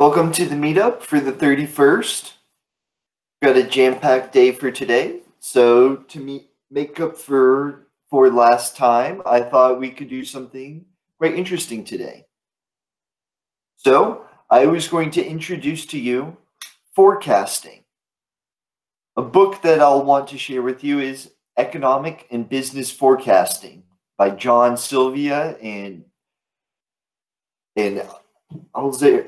Welcome to the meetup for the 31st. Got a jam-packed day for today. So to make up for last time, I thought we could do something quite interesting today. So I was going to introduce to you forecasting. A book that I'll want to share with you is Economic and Business Forecasting by John Sylvia and Azir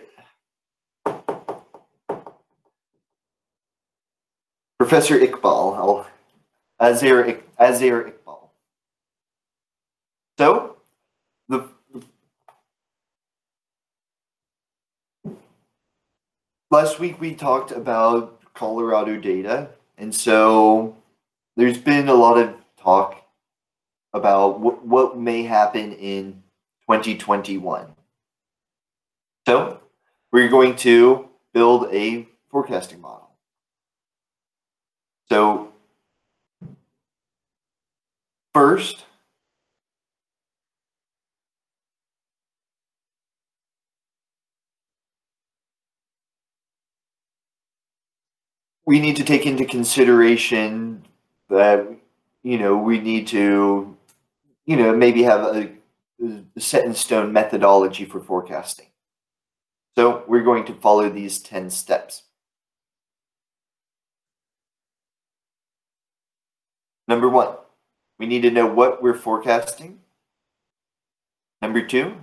Professor Iqbal, Azir Iqbal. So, last week we talked about Colorado data, and so there's been a lot of talk about what may happen in 2021. So, we're going to build a forecasting model. So, first, we need to take into consideration that, we need to, maybe have a set-in-stone methodology for forecasting. So, we're going to follow these 10 steps. Number one, we need to know what we're forecasting. Number two,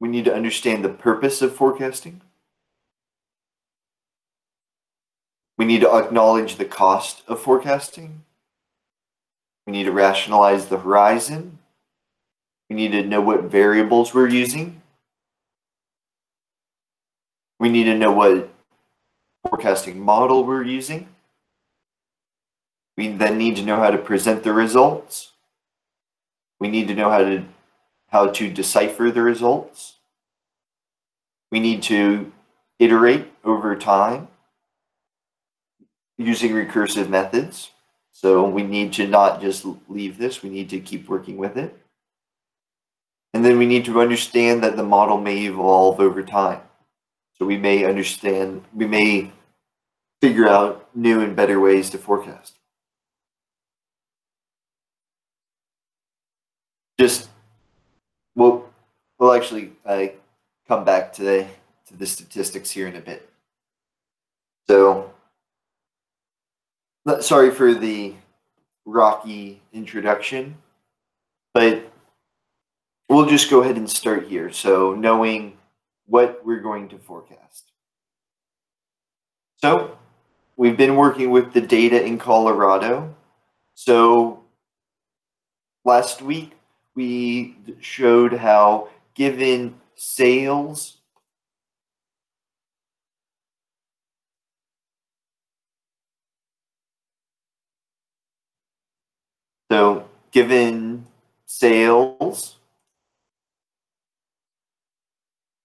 we need to understand the purpose of forecasting. We need to acknowledge the cost of forecasting. We need to rationalize the horizon. We need to know what variables we're using. We need to know what forecasting model we're using. We then need to know how to present the results. We need to know how to decipher the results. We need to iterate over time using recursive methods. So we need to not just leave this, we need to keep working with it. And then we need to understand that the model may evolve over time. So we may figure out new and better ways to forecast. We'll actually come back to the statistics here in a bit. So, sorry for the rocky introduction, but we'll just go ahead and start here. So, knowing what we're going to forecast. So, we've been working with the data in Colorado. So, last week, we showed how, given sales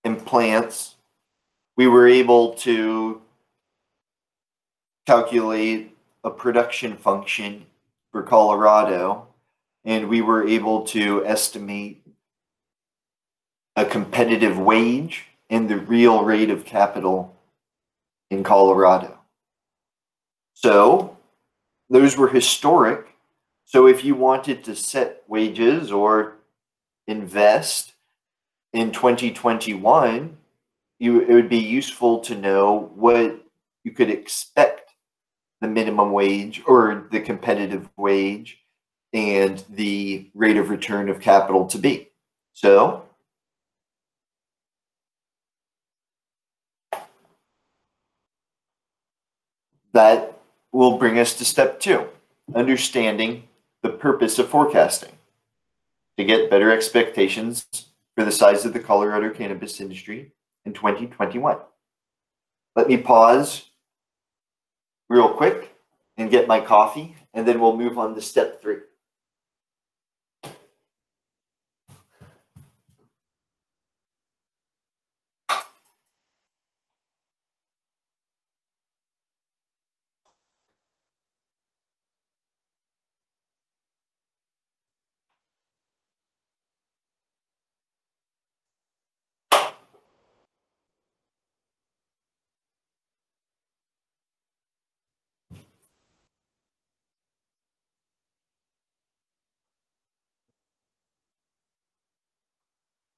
and plants, we were able to calculate a production function for Colorado. And we were able to estimate a competitive wage and the real rate of capital in Colorado. So those were historic. So if you wanted to set wages or invest in 2021, it would be useful to know what you could expect the minimum wage or the competitive wage and the rate of return of capital to be. So, that will bring us to step two, understanding the purpose of forecasting to get better expectations for the size of the Colorado cannabis industry in 2021. Let me pause real quick and get my coffee, and then we'll move on to step three.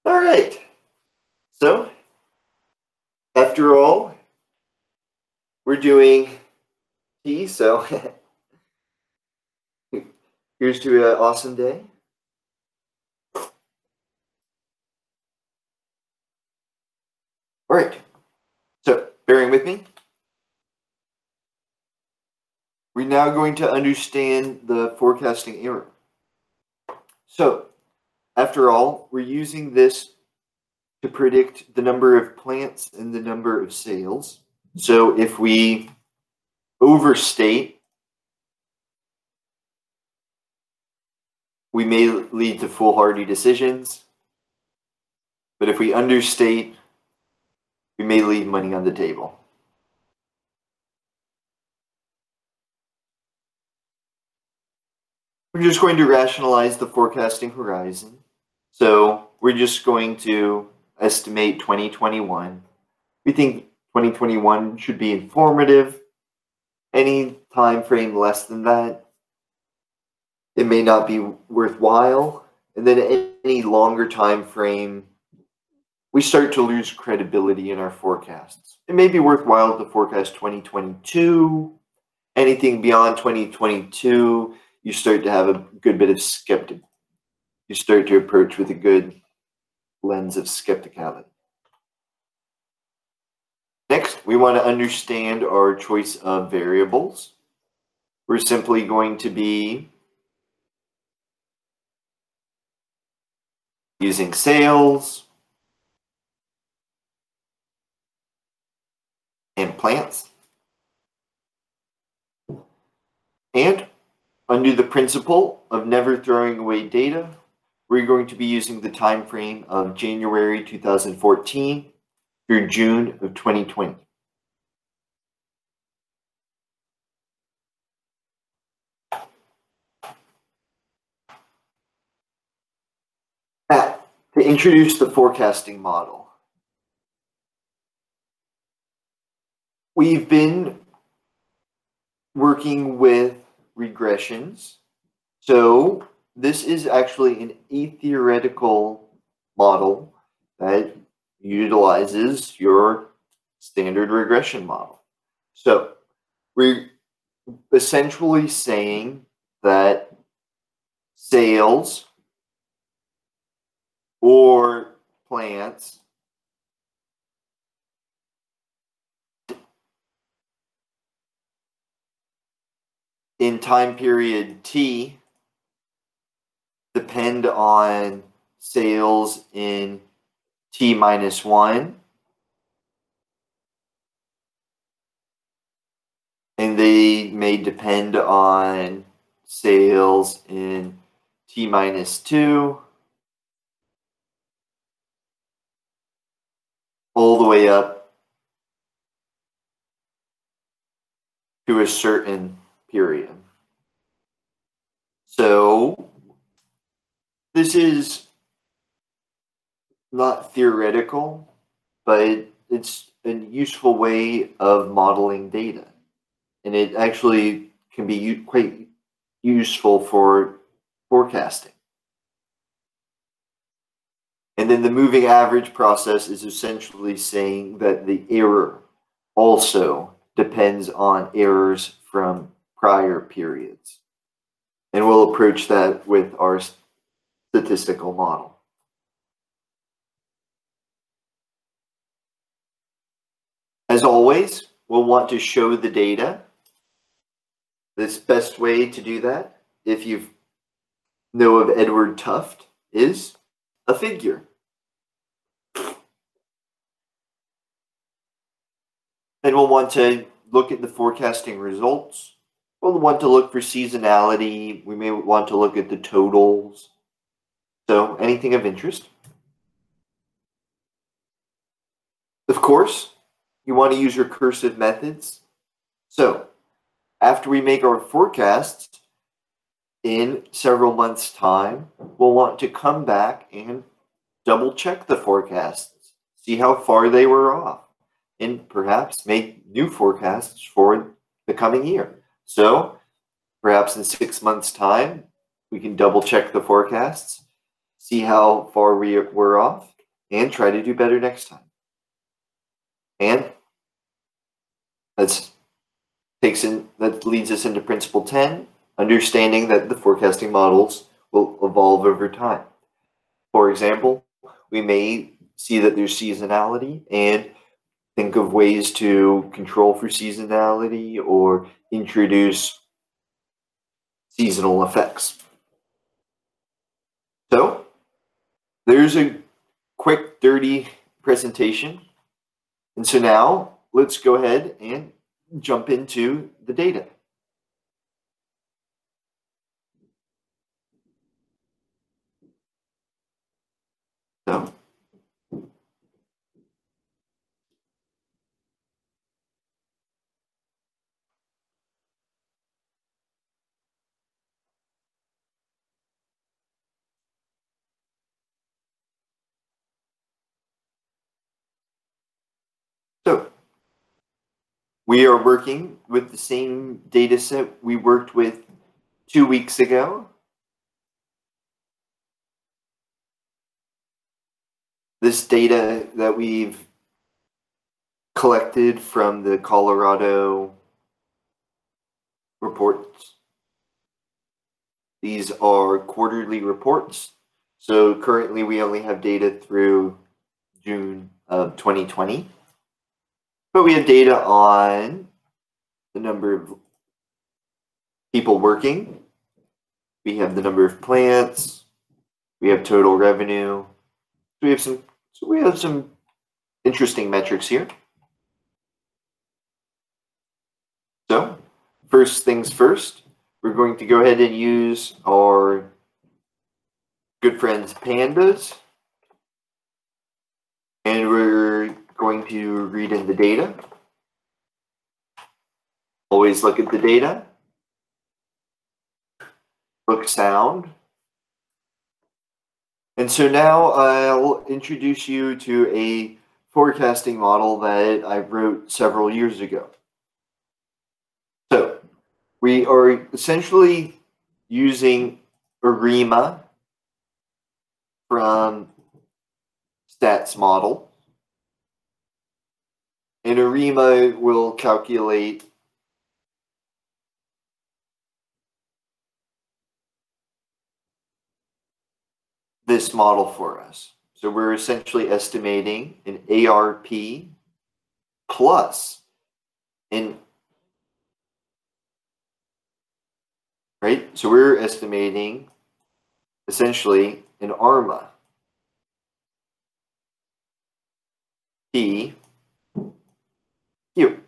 All right. So, after all, we're doing T, so here's to an awesome day. All right. So, bearing with me. We're now going to understand the forecasting error. So, after all, we're using this to predict the number of plants and the number of sales. So if we overstate, we may lead to foolhardy decisions. But if we understate, we may leave money on the table. We're just going to rationalize the forecasting horizon. So we're just going to estimate 2021. We think 2021 should be informative. Any time frame less than that, it may not be worthwhile. And then any longer time frame, we start to lose credibility in our forecasts. It may be worthwhile to forecast 2022. Anything beyond 2022, you start to have a good bit of skepticism. You start to approach with a good lens of skepticality. Next, we want to understand our choice of variables. We're simply going to be using sales and plants. And under the principle of never throwing away data, we're going to be using the time frame of January 2014 through June of 2020. Now, to introduce the forecasting model, we've been working with regressions. So this is actually an atheoretical model that utilizes your standard regression model. So we're essentially saying that sales or plants in time period T depend on sales in T minus 1, and they may depend on sales in T minus 2 all the way up to a certain period. So this is not theoretical, but it's a useful way of modeling data. And it actually can be quite useful for forecasting. And then the moving average process is essentially saying that the error also depends on errors from prior periods. And we'll approach that with our statistical model. As always, we'll want to show the data. This best way to do that, if you know of Edward Tufte, is a figure. And we'll want to look at the forecasting results. We'll want to look for seasonality. We may want to look at the totals. So anything of interest. Of course, you want to use recursive methods. So after we make our forecasts in several months' time, we'll want to come back and double check the forecasts, see how far they were off, and perhaps make new forecasts for the coming year. So perhaps in 6 months' time, we can double check the forecasts, see how far we were off, and try to do better next time. And that leads us into Principle 10, understanding that the forecasting models will evolve over time. For example, we may see that there's seasonality and think of ways to control for seasonality or introduce seasonal effects. So, there's a quick, dirty presentation. And so now, let's go ahead and jump into the data. So, we are working with the same data set we worked with 2 weeks ago. This data that we've collected from the Colorado reports. These are quarterly reports. So currently we only have data through June of 2020. But we have data on the number of people working, we have the number of plants, we have total revenue, so we have some interesting metrics here. So, first things first, we're going to go ahead and use our good friends pandas, and we're going to read in the data. Always look at the data. Look sound. And so now I'll introduce you to a forecasting model that I wrote several years ago. So we are essentially using ARIMA from stats model. And ARIMA will calculate this model for us. So we're essentially estimating an ARP plus an, right? So we're estimating essentially an ARMA P. Here.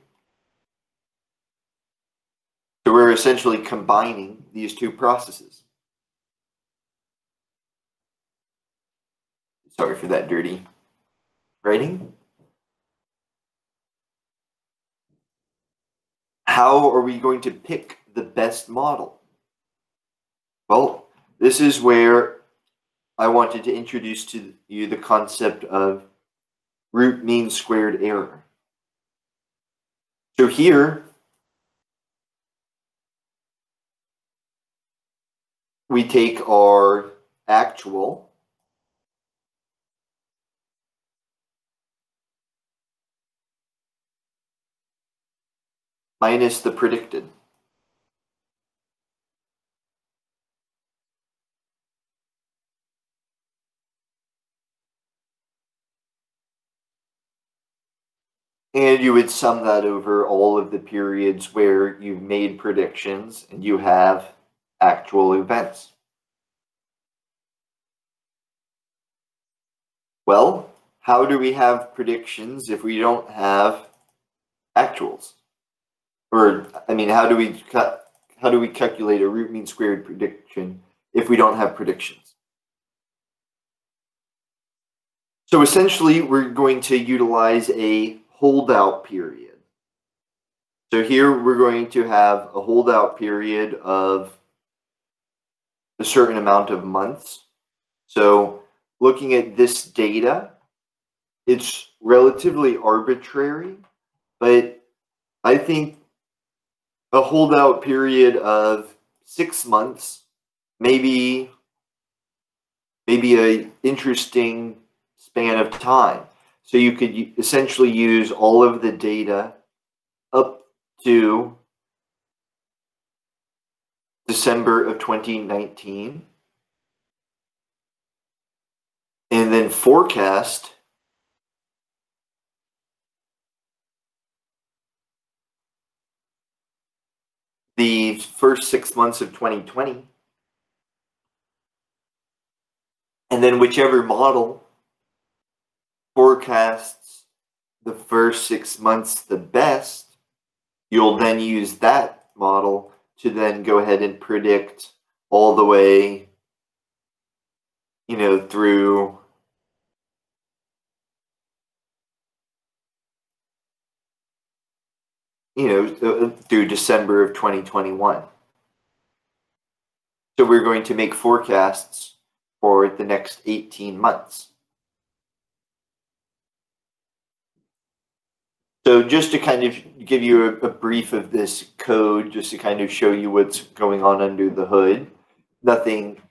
So we're essentially combining these two processes. Sorry for that dirty writing. How are we going to pick the best model? Well, this is where I wanted to introduce to you the concept of root mean squared error. So here, we take our actual minus the predicted. And you would sum that over all of the periods where you've made predictions and you have actual events. Well, how do we have predictions if we don't have actuals? Or, I mean, how do we calculate a root mean squared prediction if we don't have predictions? So essentially, we're going to utilize a holdout period. So here we're going to have a holdout period of a certain amount of months. So looking at this data, it's relatively arbitrary, but I think a holdout period of 6 months, maybe an interesting span of time. So you could essentially use all of the data up to December of 2019 and then forecast the first 6 months of 2020, and then whichever model forecasts the first 6 months the best, you'll then use that model to then go ahead and predict all the way, you know, through through December of 2021. So we're going to make forecasts for the next 18 months. So just to kind of give you a brief of this code, just to kind of show you what's going on under the hood, nothing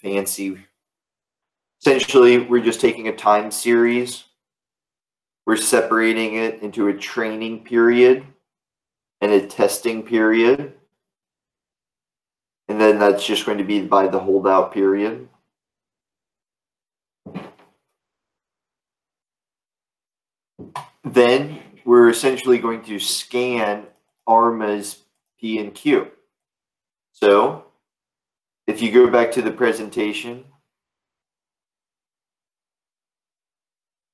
fancy. Essentially, we're just taking a time series. We're separating it into a training period and a testing period. And then that's just going to be by the holdout period. Then we're essentially going to scan ARMA's P and Q. So if you go back to the presentation,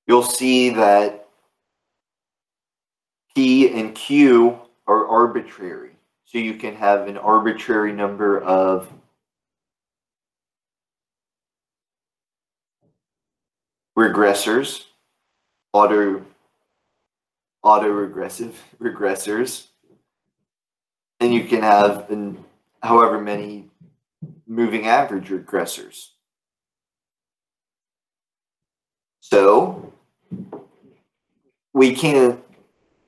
you'll see that P and Q are arbitrary. So you can have an arbitrary number of regressors, auto-regressive regressors, and you can have however many moving average regressors. So we can't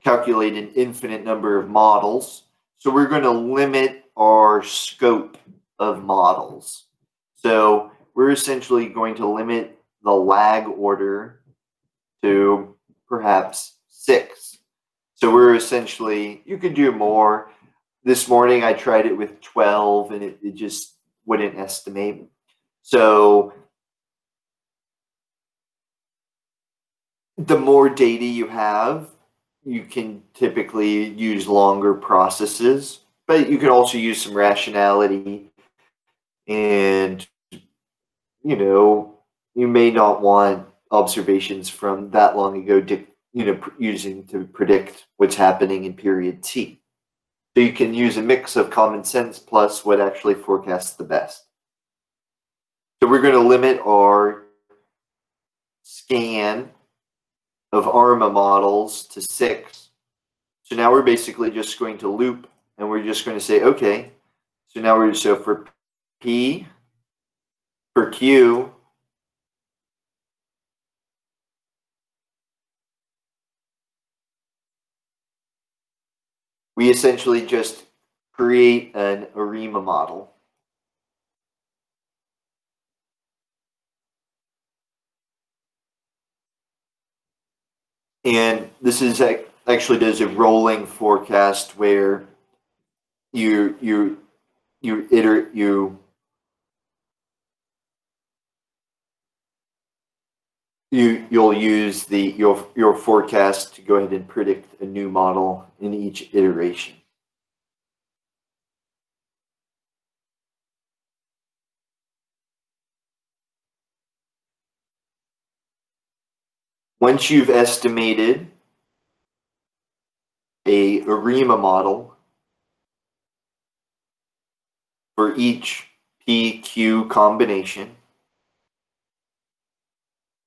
calculate an infinite number of models, so we're going to limit our scope of models. So we're essentially going to limit the lag order to perhaps 6. So we're essentially, you could do more. This morning I tried it with 12 and it just wouldn't estimate. So the more data you have, you can typically use longer processes, but you can also use some rationality, and you may not want observations from that long ago using to predict what's happening in period T. So you can use a mix of common sense plus what actually forecasts the best. So we're going to limit our scan of ARMA models to 6. So now we're basically just going to loop, and we're just going to say, okay, so now we're, so for P, for Q, we essentially just create an ARIMA model. And this is actually does a rolling forecast where you'll use your forecast to go ahead and predict a new model in each iteration. Once you've estimated a ARIMA model for each PQ combination,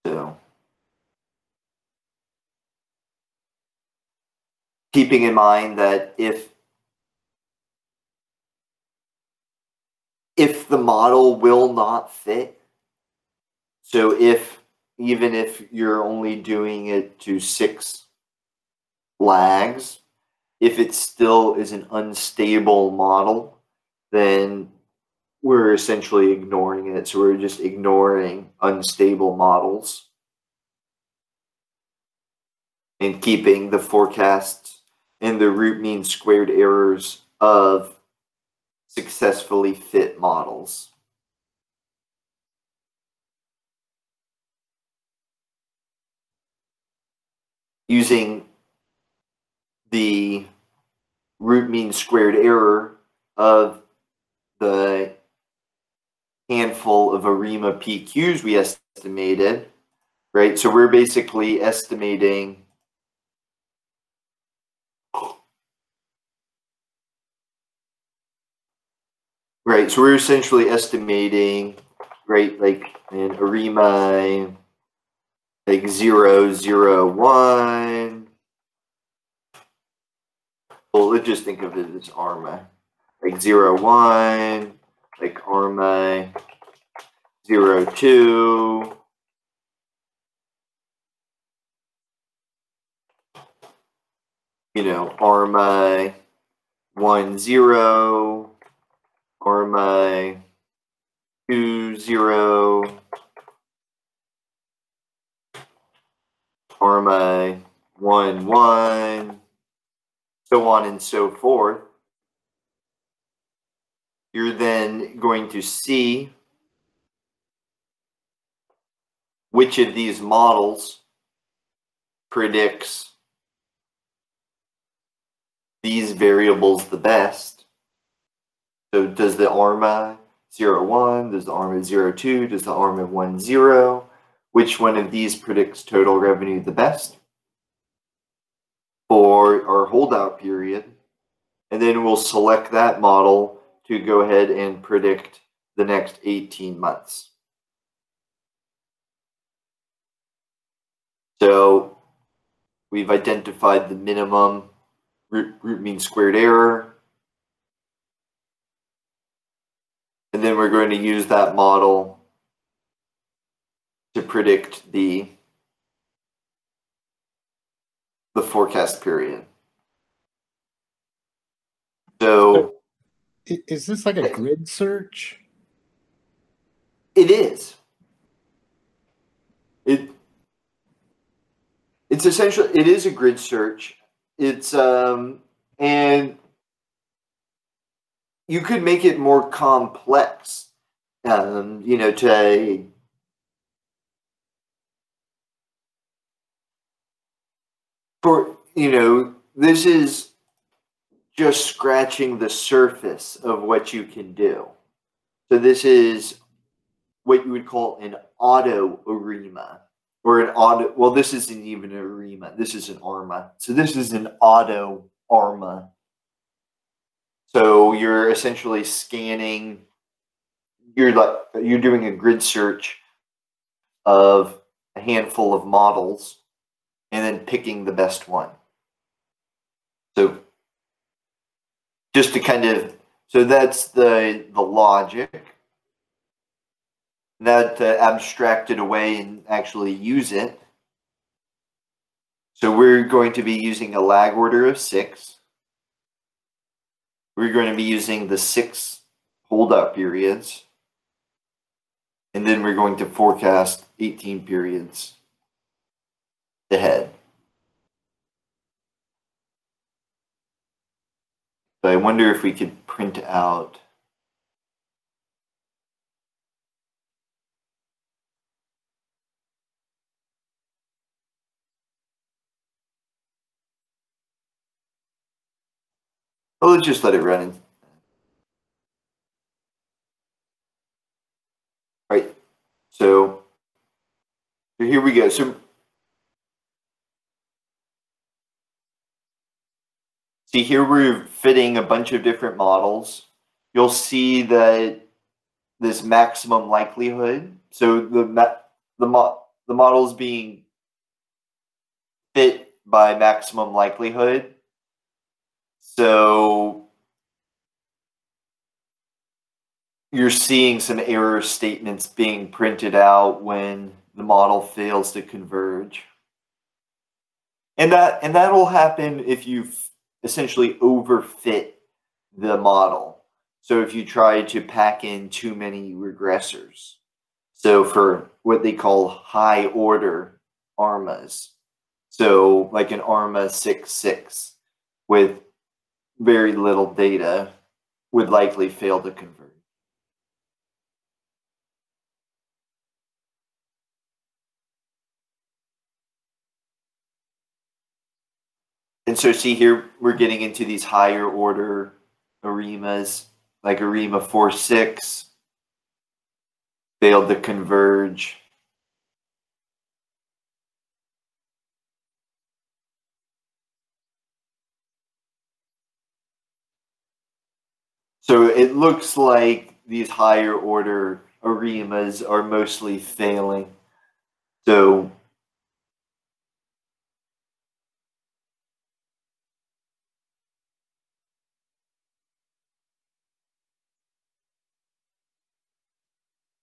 so keeping in mind that if the model will not fit, so even if you're only doing it to 6 lags, if it still is an unstable model, then we're essentially ignoring it. So we're just ignoring unstable models. in keeping the forecasts and the root mean squared errors of successfully fit models. Using the root mean squared error of the handful of ARIMA PQs we estimated, right? So we're basically estimating like an ARIMA like 0, 0, 1. Well, let's just think of it as ARMA. Like 0, 1, like ARMA 0, 2. You know, ARMA 1, 0. ARMA 2, 0. ARMA 1, 1, so on and so forth. You're then going to see which of these models predicts these variables the best. So does the ARMA 0, 1, does the ARMA 0, 2, does the ARMA 1, 0? Which one of these predicts total revenue the best for our holdout period? And then we'll select that model to go ahead and predict the next 18 months. So we've identified the minimum root mean squared error. And then we're going to use that model to predict the forecast period. So is this like a grid search? It is. It's essentially, it is a grid search. It's and you could make it more complex, you know, to you know, this is just scratching the surface of what you can do. So this is what you would call an auto ARIMA, or an auto, well, this isn't even an ARIMA, this is an ARMA. So this is an auto ARMA. So you're essentially scanning, you're doing a grid search of a handful of models and then picking the best one. So just to kind of, so that's the logic. Now to abstract it away and actually use it. So we're going to be using a lag order of 6. We're going to be using the 6 holdout periods. And then we're going to forecast 18 periods ahead. So I wonder if we could print out. Oh, let's just let it run in. All right. So here we go. So see, here we're fitting a bunch of different models. You'll see that this maximum likelihood. So the models being fit by maximum likelihood. So you're seeing some error statements being printed out when the model fails to converge. And that will happen if you've essentially overfit the model. So if you try to pack in too many regressors, so for what they call high order ARMAs, So like an ARMA 6.6 with very little data would likely fail to convert. And so see here, we're getting into these higher order ARIMAs, like ARIMA 4.6, failed to converge. So it looks like these higher order ARIMAs are mostly failing. So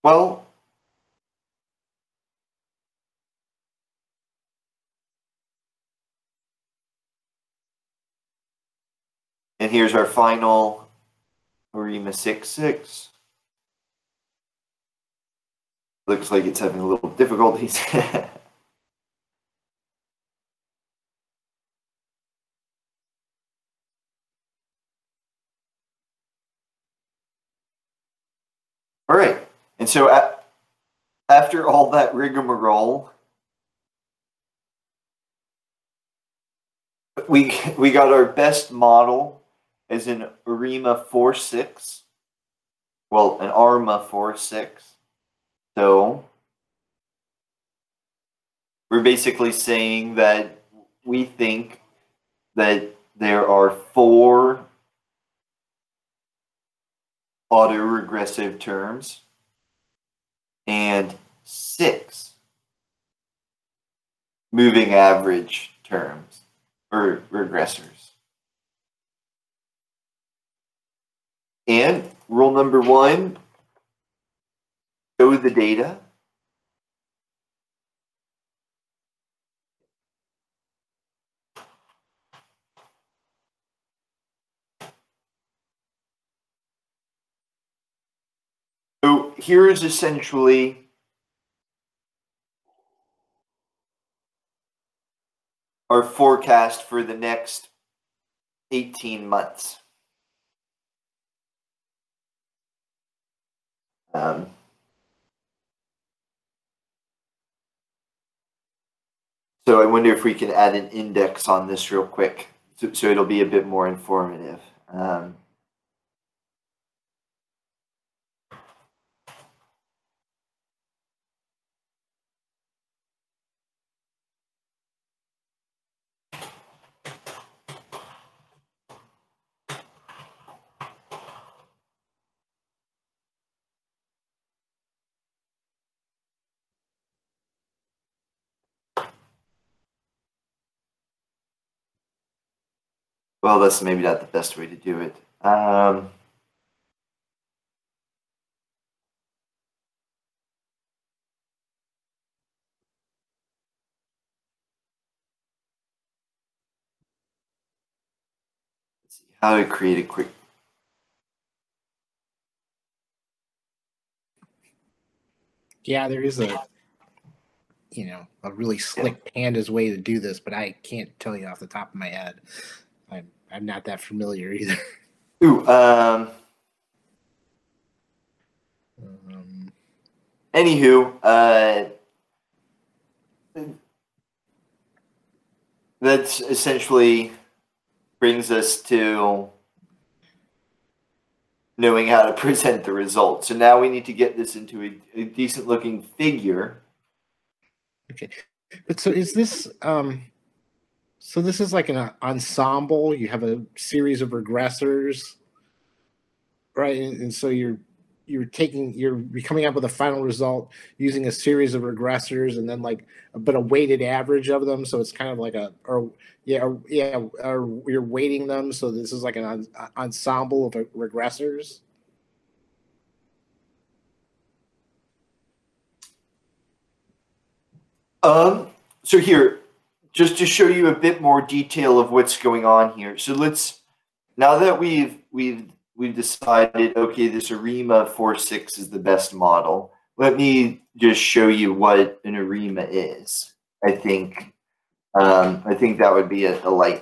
well, and here's our final ARIMA 6.6. Looks like it's having a little difficulties. All right. And so after all that rigmarole, we got our best model as an ARIMA 4.6, well, an ARMA 4.6. So we're basically saying that we think that there are four autoregressive terms and six moving average terms or regressors. And rule number one, show the data. So here is essentially our forecast for the next 18 months. So I wonder if we can add an index on this real quick, so it'll be a bit more informative. Well, that's maybe not the best way to do it. Let's see how to create a quick. Yeah, there is a, you know, a really slick pandas way to do this, but I can't tell you off the top of my head. I'm not that familiar either. Ooh, anywho, that's essentially brings us to knowing how to present the results. So now we need to get this into a decent looking figure. Okay, but so is this? So this is like an ensemble. You have a series of regressors, right? And so you're coming up with a final result using a series of regressors, and then like but a weighted average of them. So it's kind of like you're weighting them. So this is like an ensemble of regressors. So here. Just to show you a bit more detail of what's going on here. So let's, now that we've decided, okay, this ARIMA 4.6 is the best model. Let me just show you what an ARIMA is. I think I think that would be a lightning.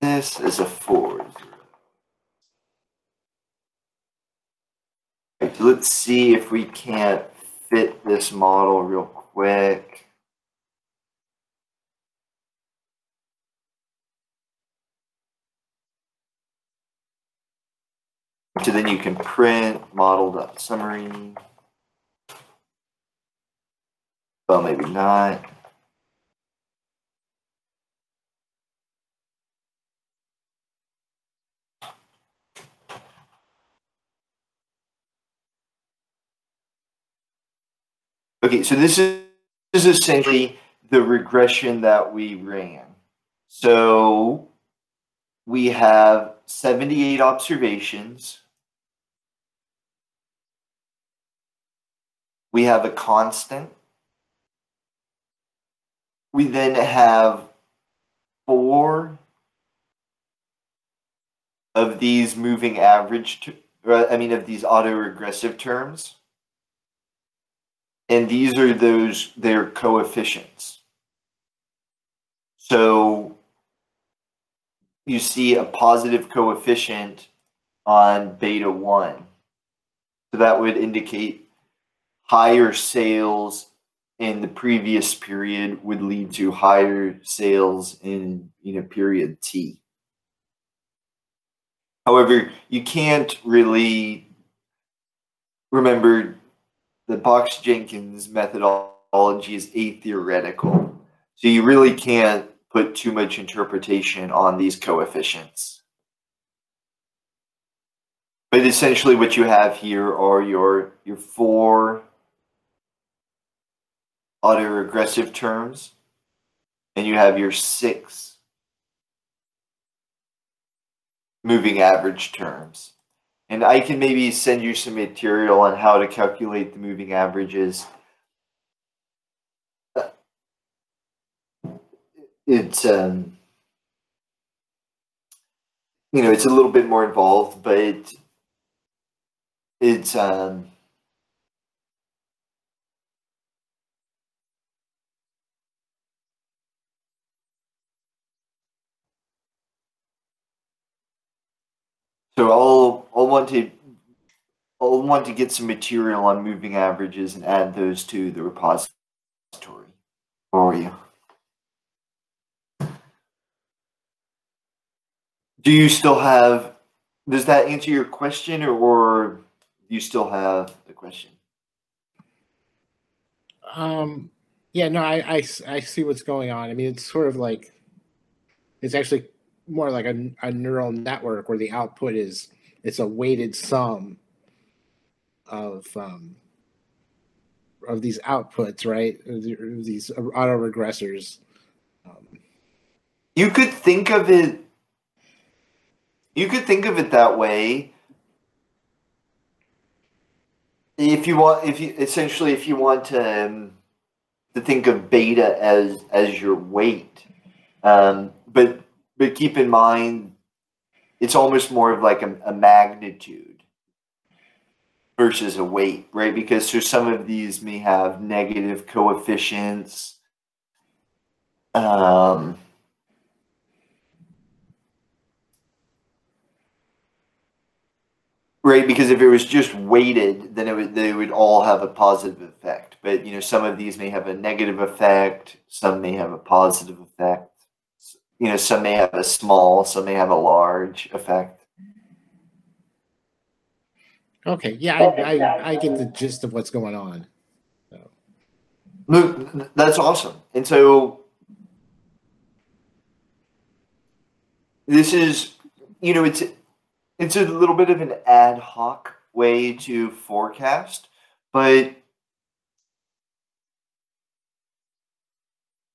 This is a 4-0. Right, let's see if we can't fit this model real quick. So then you can print model.summary. Well, maybe not. Okay, so this is essentially the regression that we ran. So we have 78 observations. We have a constant. We then have 4 of these moving average, of these autoregressive terms. And these are their coefficients. So you see a positive coefficient on beta 1. So that would indicate higher sales in the previous period would lead to higher sales in period T. However, you can't really remember. The Box-Jenkins methodology is atheoretical, so you really can't put too much interpretation on these coefficients. But essentially what you have here are your 4 autoregressive terms, and you have your 6 moving average terms. And I can maybe send you some material on how to calculate the moving averages. It's, it's a little bit more involved, but so I'll want to get some material on moving averages and add those to the repository for you. Do you still have? Does that answer your question, or do you still have the question? Yeah. No. I see what's going on. I mean, it's sort of like it's actually more like a neural network where the output is it's a weighted sum of these outputs, right? These autoregressors. You could think of it. You could think of it that way. If you want, if you want to think of beta as your weight, But keep in mind, it's almost more of like a magnitude versus a weight, right? Because so some of these may have negative coefficients. Right, because if it was just weighted, then they would all have a positive effect. But some of these may have a negative effect, some may have a positive effect. Some may have a small, some may have a large effect. Okay, yeah, I get the gist of what's going on. So. Look, that's awesome. And so this is, it's a little bit of an ad hoc way to forecast, but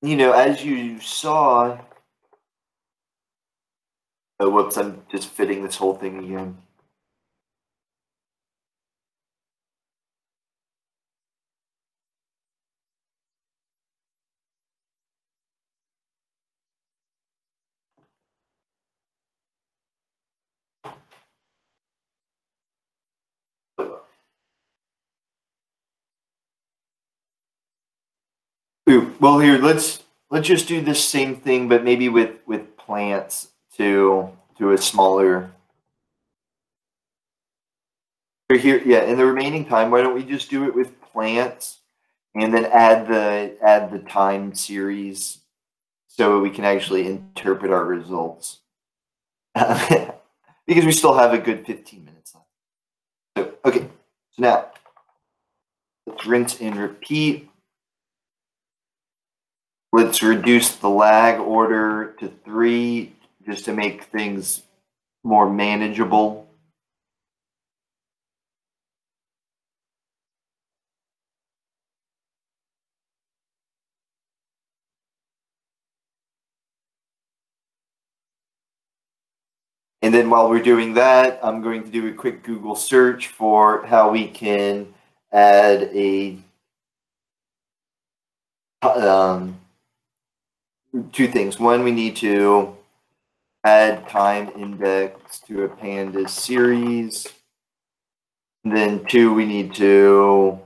you know, as you saw... Oh, whoops, I'm just fitting this whole thing again. Well, here, let's just do this same thing, but maybe with plants to a smaller. Here, yeah. In the remaining time, why don't we just do it with plants, and then add the time series, so we can actually interpret our results, because we still have a good 15 minutes left. So okay, so now let's rinse and repeat. Let's reduce the lag order to 3 just to make things more manageable. And then while we're doing that, I'm going to do a quick Google search for how we can add a... two things. One, we need to add time index to a panda series. And then 2, we need to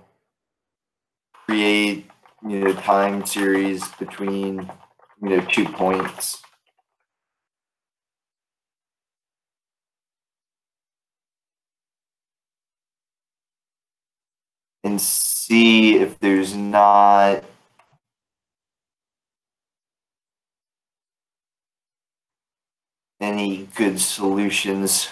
create, you know, time series between, you know, 2 points. And see if there's not... any good solutions.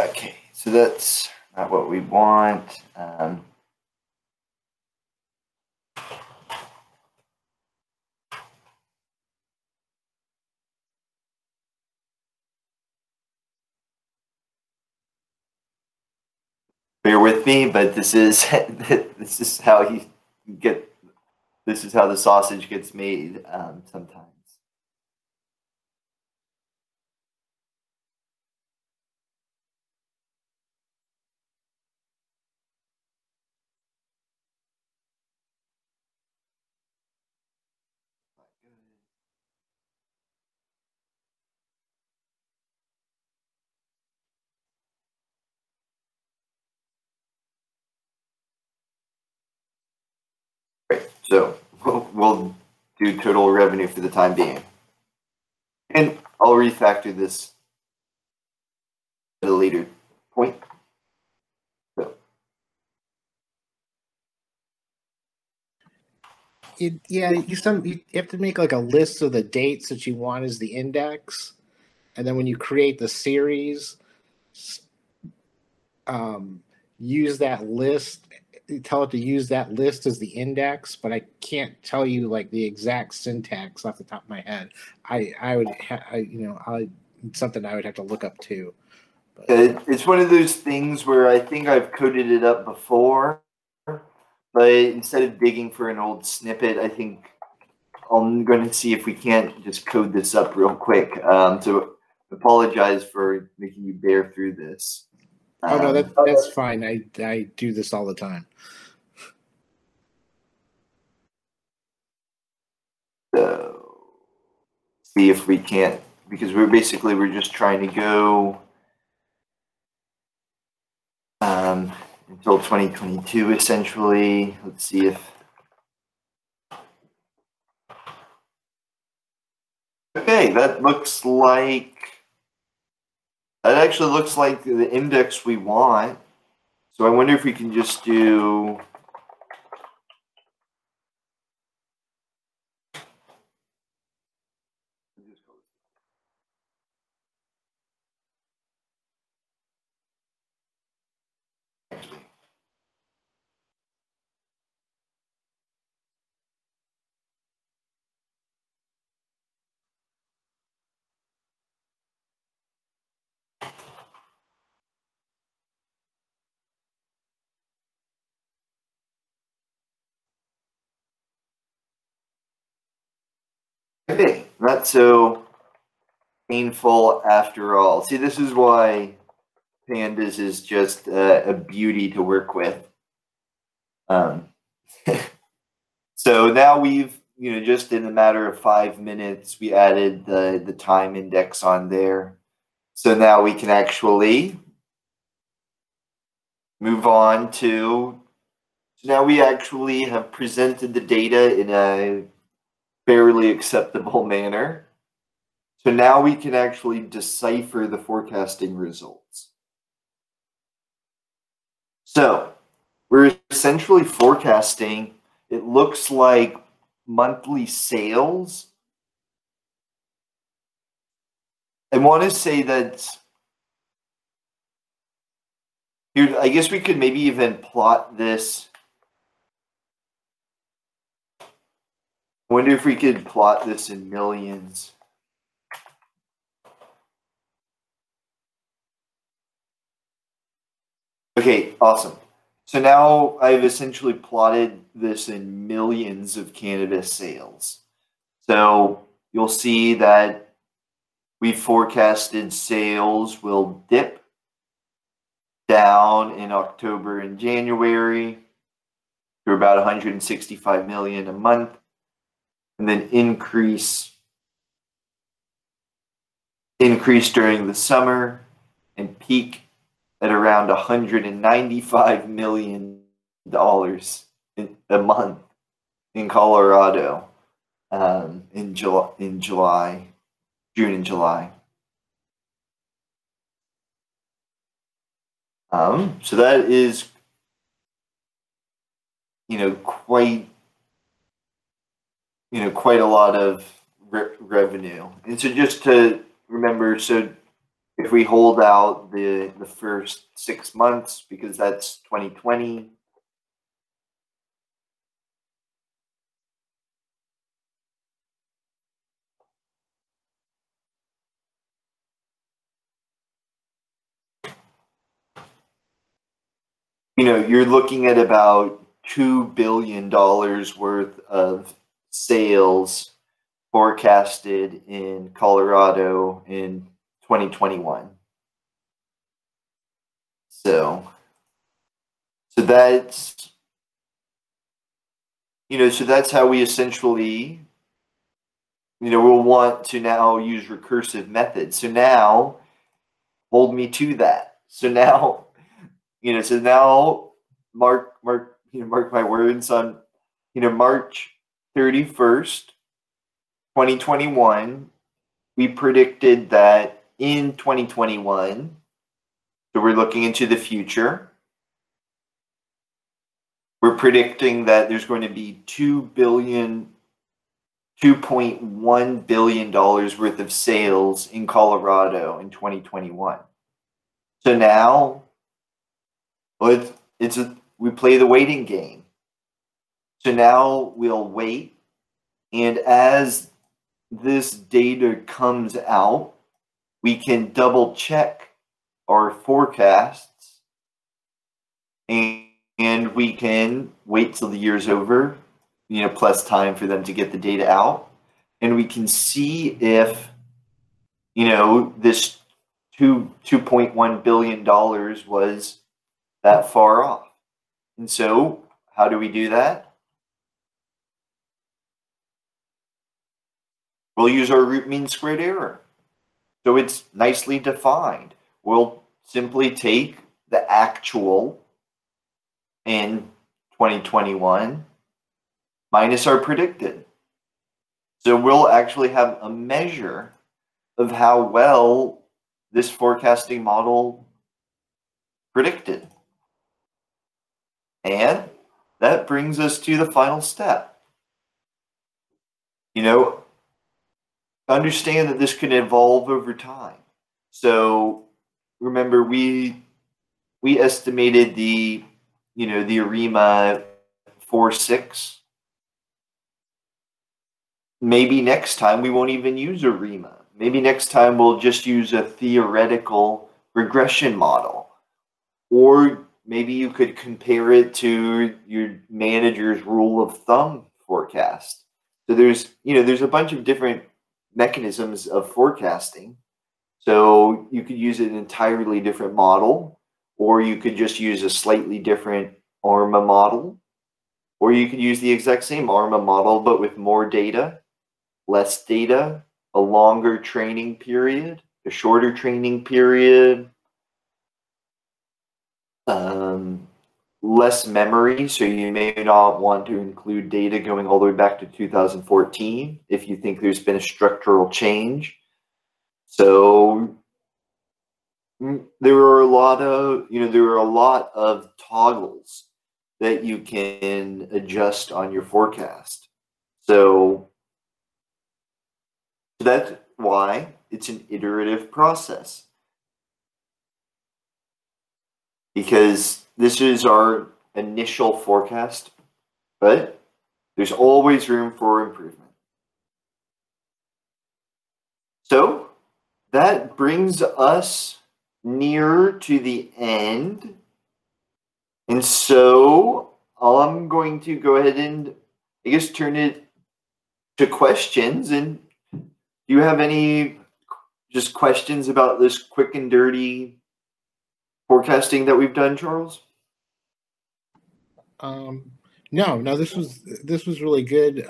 Okay, so that's not what we want. Bear with me, but this is this is how the sausage gets made sometimes. So we'll do total revenue for the time being. And I'll refactor this at a later point. So. You have to make like a list of the dates that you want as the index. And then when you create the series, use that list. Tell it to use that list as the index, but I can't tell you like the exact syntax off the top of my head. It's something I would have to look up too. But, it's one of those things where I think I've coded it up before, but instead of digging for an old snippet, I think I'm going to see if we can't just code this up real quick. So apologize for making you bear through this. Oh, no, that's fine. I do this all the time. So, see if we can't, because we're just trying to go until 2022, essentially. Let's see if... Okay, that actually looks like the index we want. So I wonder if we can just do be. Not so painful after all. See, this is why Pandas is just a beauty to work with. So now we've, you know, just in a matter of 5 minutes, we added the time index on there. So now we can actually move on to, so now we actually have presented the data in a fairly acceptable manner. So now we can actually decipher the forecasting results. So we're essentially forecasting, it looks like, monthly sales. I want to say that here, I guess we could maybe even plot this. I wonder if we could plot this in millions. Okay, awesome. So now I've essentially plotted this in millions of cannabis sales. So you'll see that we forecasted sales will dip down in October and January to about 165 million a month, and then increase during the summer and peak at around $195 million a month in Colorado in June and July. So that is, you know, quite a lot of revenue. And so just to remember, so if we hold out the first 6 months, because that's 2020, you know, you're looking at about $2 billion worth of sales forecasted in Colorado in 2021. So that's, you know, so that's how we essentially, you know, we'll want to now use recursive methods. So now hold me to that. So now, you know, so now mark my words on, you know, March 31st, 2021, we predicted that in 2021, so we're looking into the future, we're predicting that there's going to be $2.1 billion worth of sales in Colorado in 2021. So now, we play the waiting game. So now we'll wait, and as this data comes out, we can double check our forecasts, and we can wait till the year's over, you know, plus time for them to get the data out. And we can see if, you know, this $2.1 billion was that far off. And so how do we do that? We'll use our root mean squared error. So it's nicely defined. We'll simply take the actual in 2021 minus our predicted. So we'll actually have a measure of how well this forecasting model predicted. And that brings us to the final step. You know, understand that this can evolve over time. So remember, we estimated the, you know, the ARIMA 4.6. Maybe next time we won't even use ARIMA. Maybe next time we'll just use a theoretical regression model. Or maybe you could compare it to your manager's rule of thumb forecast. So there's, you know, there's a bunch of different mechanisms of forecasting. So you could use an entirely different model, or you could just use a slightly different ARMA model, or you could use the exact same ARMA model, but with more data, less data, a longer training period, a shorter training period, less memory. So you may not want to include data going all the way back to 2014 if you think there's been a structural change. So there are a lot of, you know, there are a lot of toggles that you can adjust on your forecast. So that's why it's an iterative process, because this is our initial forecast, but there's always room for improvement. So that brings us nearer to the end. And so I'm going to go ahead and, I guess, turn it to questions. And do you have any just questions about this quick and dirty forecasting that we've done, Charles? No, this was really good.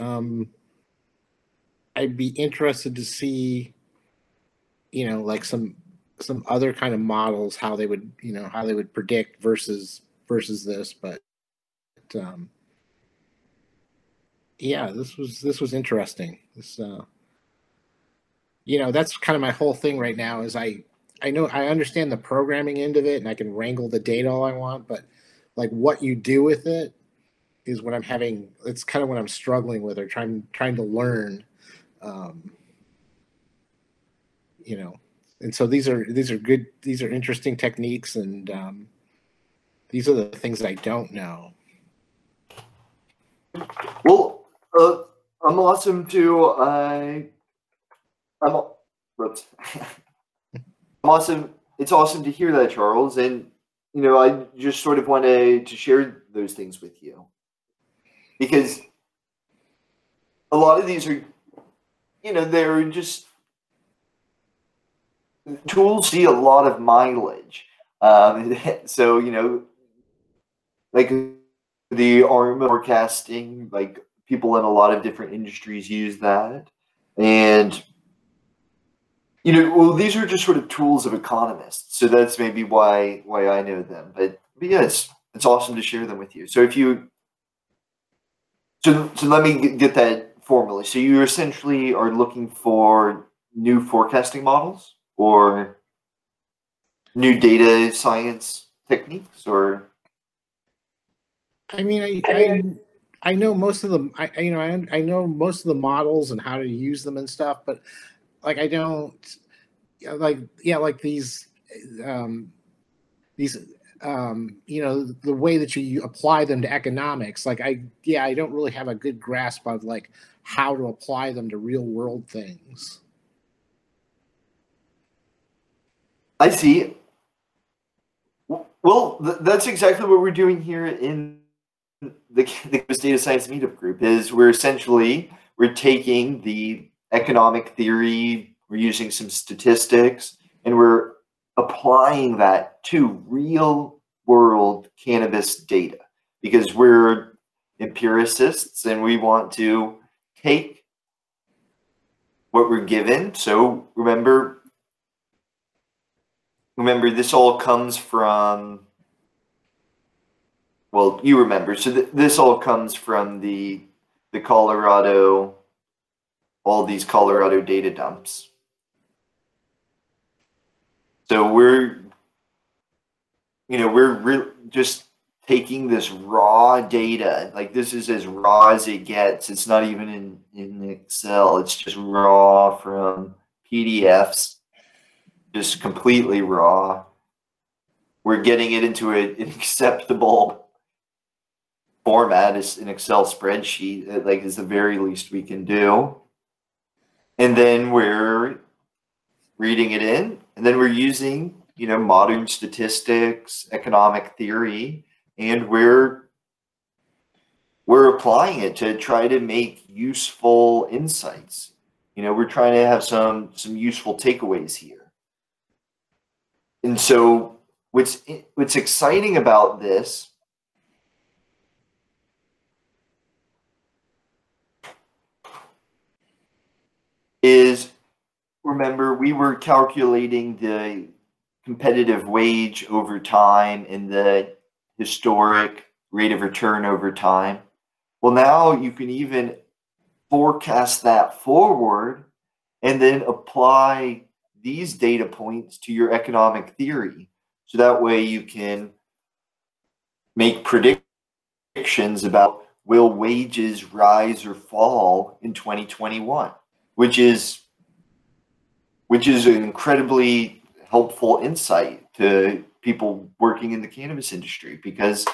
I'd be interested to see, you know, like some other kind of models, how they would, you know, how they would predict versus this, but yeah, this was interesting. This, you know, that's kind of my whole thing right now is I know I understand the programming end of it and I can wrangle the data all I want, but like what you do with it is what I'm having, it's kind of what I'm struggling with or trying to learn, you know, and so these are interesting techniques, and these are the things I don't know. Well, I'm awesome too. I'm awesome. It's awesome to hear that, Charles. And, you know, I just sort of want to share those things with you, because a lot of these are, you know, they're just tools see a lot of mileage. So, you know, like the ARMA forecasting, like people in a lot of different industries use that. And, you know, well, these are just sort of tools of economists. So that's maybe why I know them. But yeah, it's awesome to share them with you. So if you, so let me get that formally. So you essentially are looking for new forecasting models or new data science techniques, or? I mean, I know most of them, I know most of the models and how to use them and stuff, but like I don't, like, yeah, like these you know, the way that you apply them to economics, like I don't really have a good grasp of like how to apply them to real world things. I see. Well, that's exactly what we're doing here in the Data Science Meetup group, is we're taking the economic theory, we're using some statistics, and we're applying that to real world cannabis data, because we're empiricists and we want to take what we're given. So remember this all comes from, well, you remember, so this all comes from the Colorado, all these Colorado data dumps. So we're, you know, we're just taking this raw data. Like, this is as raw as it gets. It's not even in Excel. It's just raw from PDFs, just completely raw. We're getting it into an acceptable format, as an Excel spreadsheet, like, is the very least we can do. And then we're reading it in, and then we're using, you know, modern statistics, economic theory, and we're we're applying it to try to make useful insights. You know, we're trying to have some useful takeaways here. And so what's exciting about this is, remember, we were calculating the competitive wage over time and the historic rate of return over time. Well, now you can even forecast that forward and then apply these data points to your economic theory. So that way you can make predictions about will wages rise or fall in 2021, which is an incredibly helpful insight to people working in the cannabis industry, because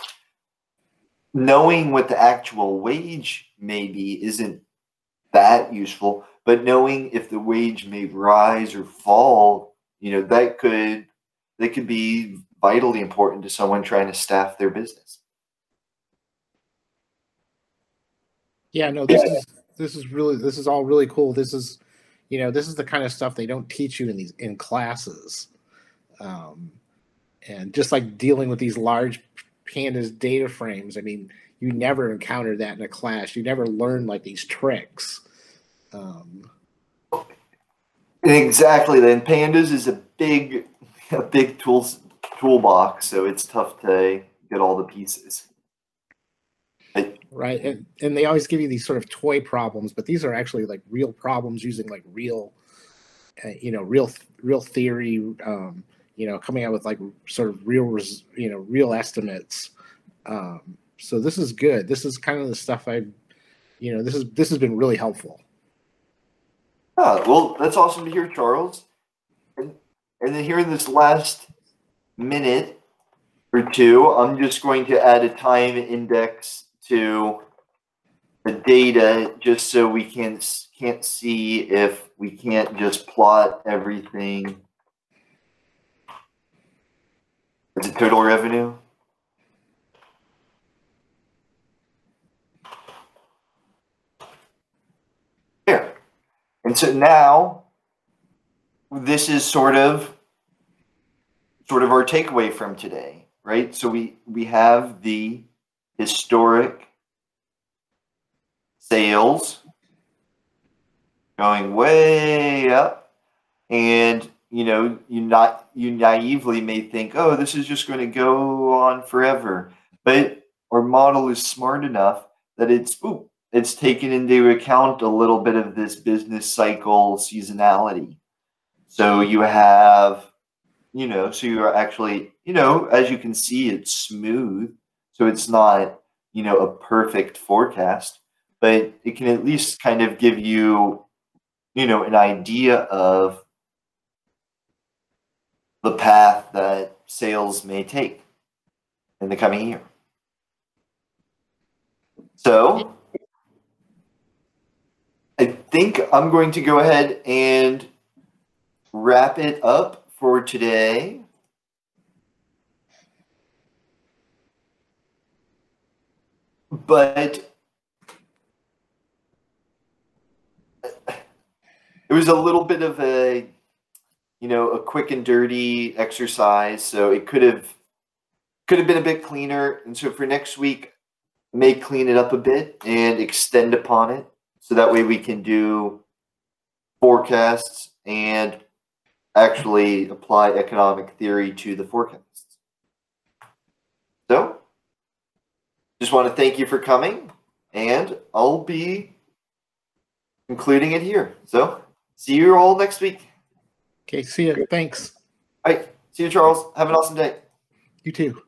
knowing what the actual wage may be isn't that useful, but knowing if the wage may rise or fall, you know, that could be vitally important to someone trying to staff their business. Yeah, no, this is all really cool. This is the kind of stuff they don't teach you in classes. And just like dealing with these large pandas data frames, I mean, you never encounter that in a class. You never learn like these tricks. Exactly. Then pandas is a big toolbox, so it's tough to get all the pieces. Right, and they always give you these sort of toy problems, but these are actually like real problems using like real theory, coming out with like sort of real estimates. So this is good. This is kind of the stuff this has been really helpful. Yeah, well, that's awesome to hear, Charles. And then here in this last minute or two, I'm just going to add a time index to the data, just so we can't see if we can't just plot everything. Is it total revenue? There. And so now this is sort of our takeaway from today, right? So we have the historic sales going way up, and you naively may think, oh, this is just going to go on forever, but our model is smart enough that it's taken into account a little bit of this business cycle seasonality. So you have, so you're actually, as you can see, it's smooth. So it's not, a perfect forecast, but it can at least kind of give you, an idea of the path that sales may take in the coming year. So I think I'm going to go ahead and wrap it up for today. But it was a little bit of a quick and dirty exercise, so it could have been a bit cleaner. And so for next week, I may clean it up a bit and extend upon it, so that way we can do forecasts and actually apply economic theory to the forecasts. So just want to thank you for coming, and I'll be concluding it here. So see you all next week. Okay, see you. Thanks. All right. See you, Charles. Have an awesome day. You too.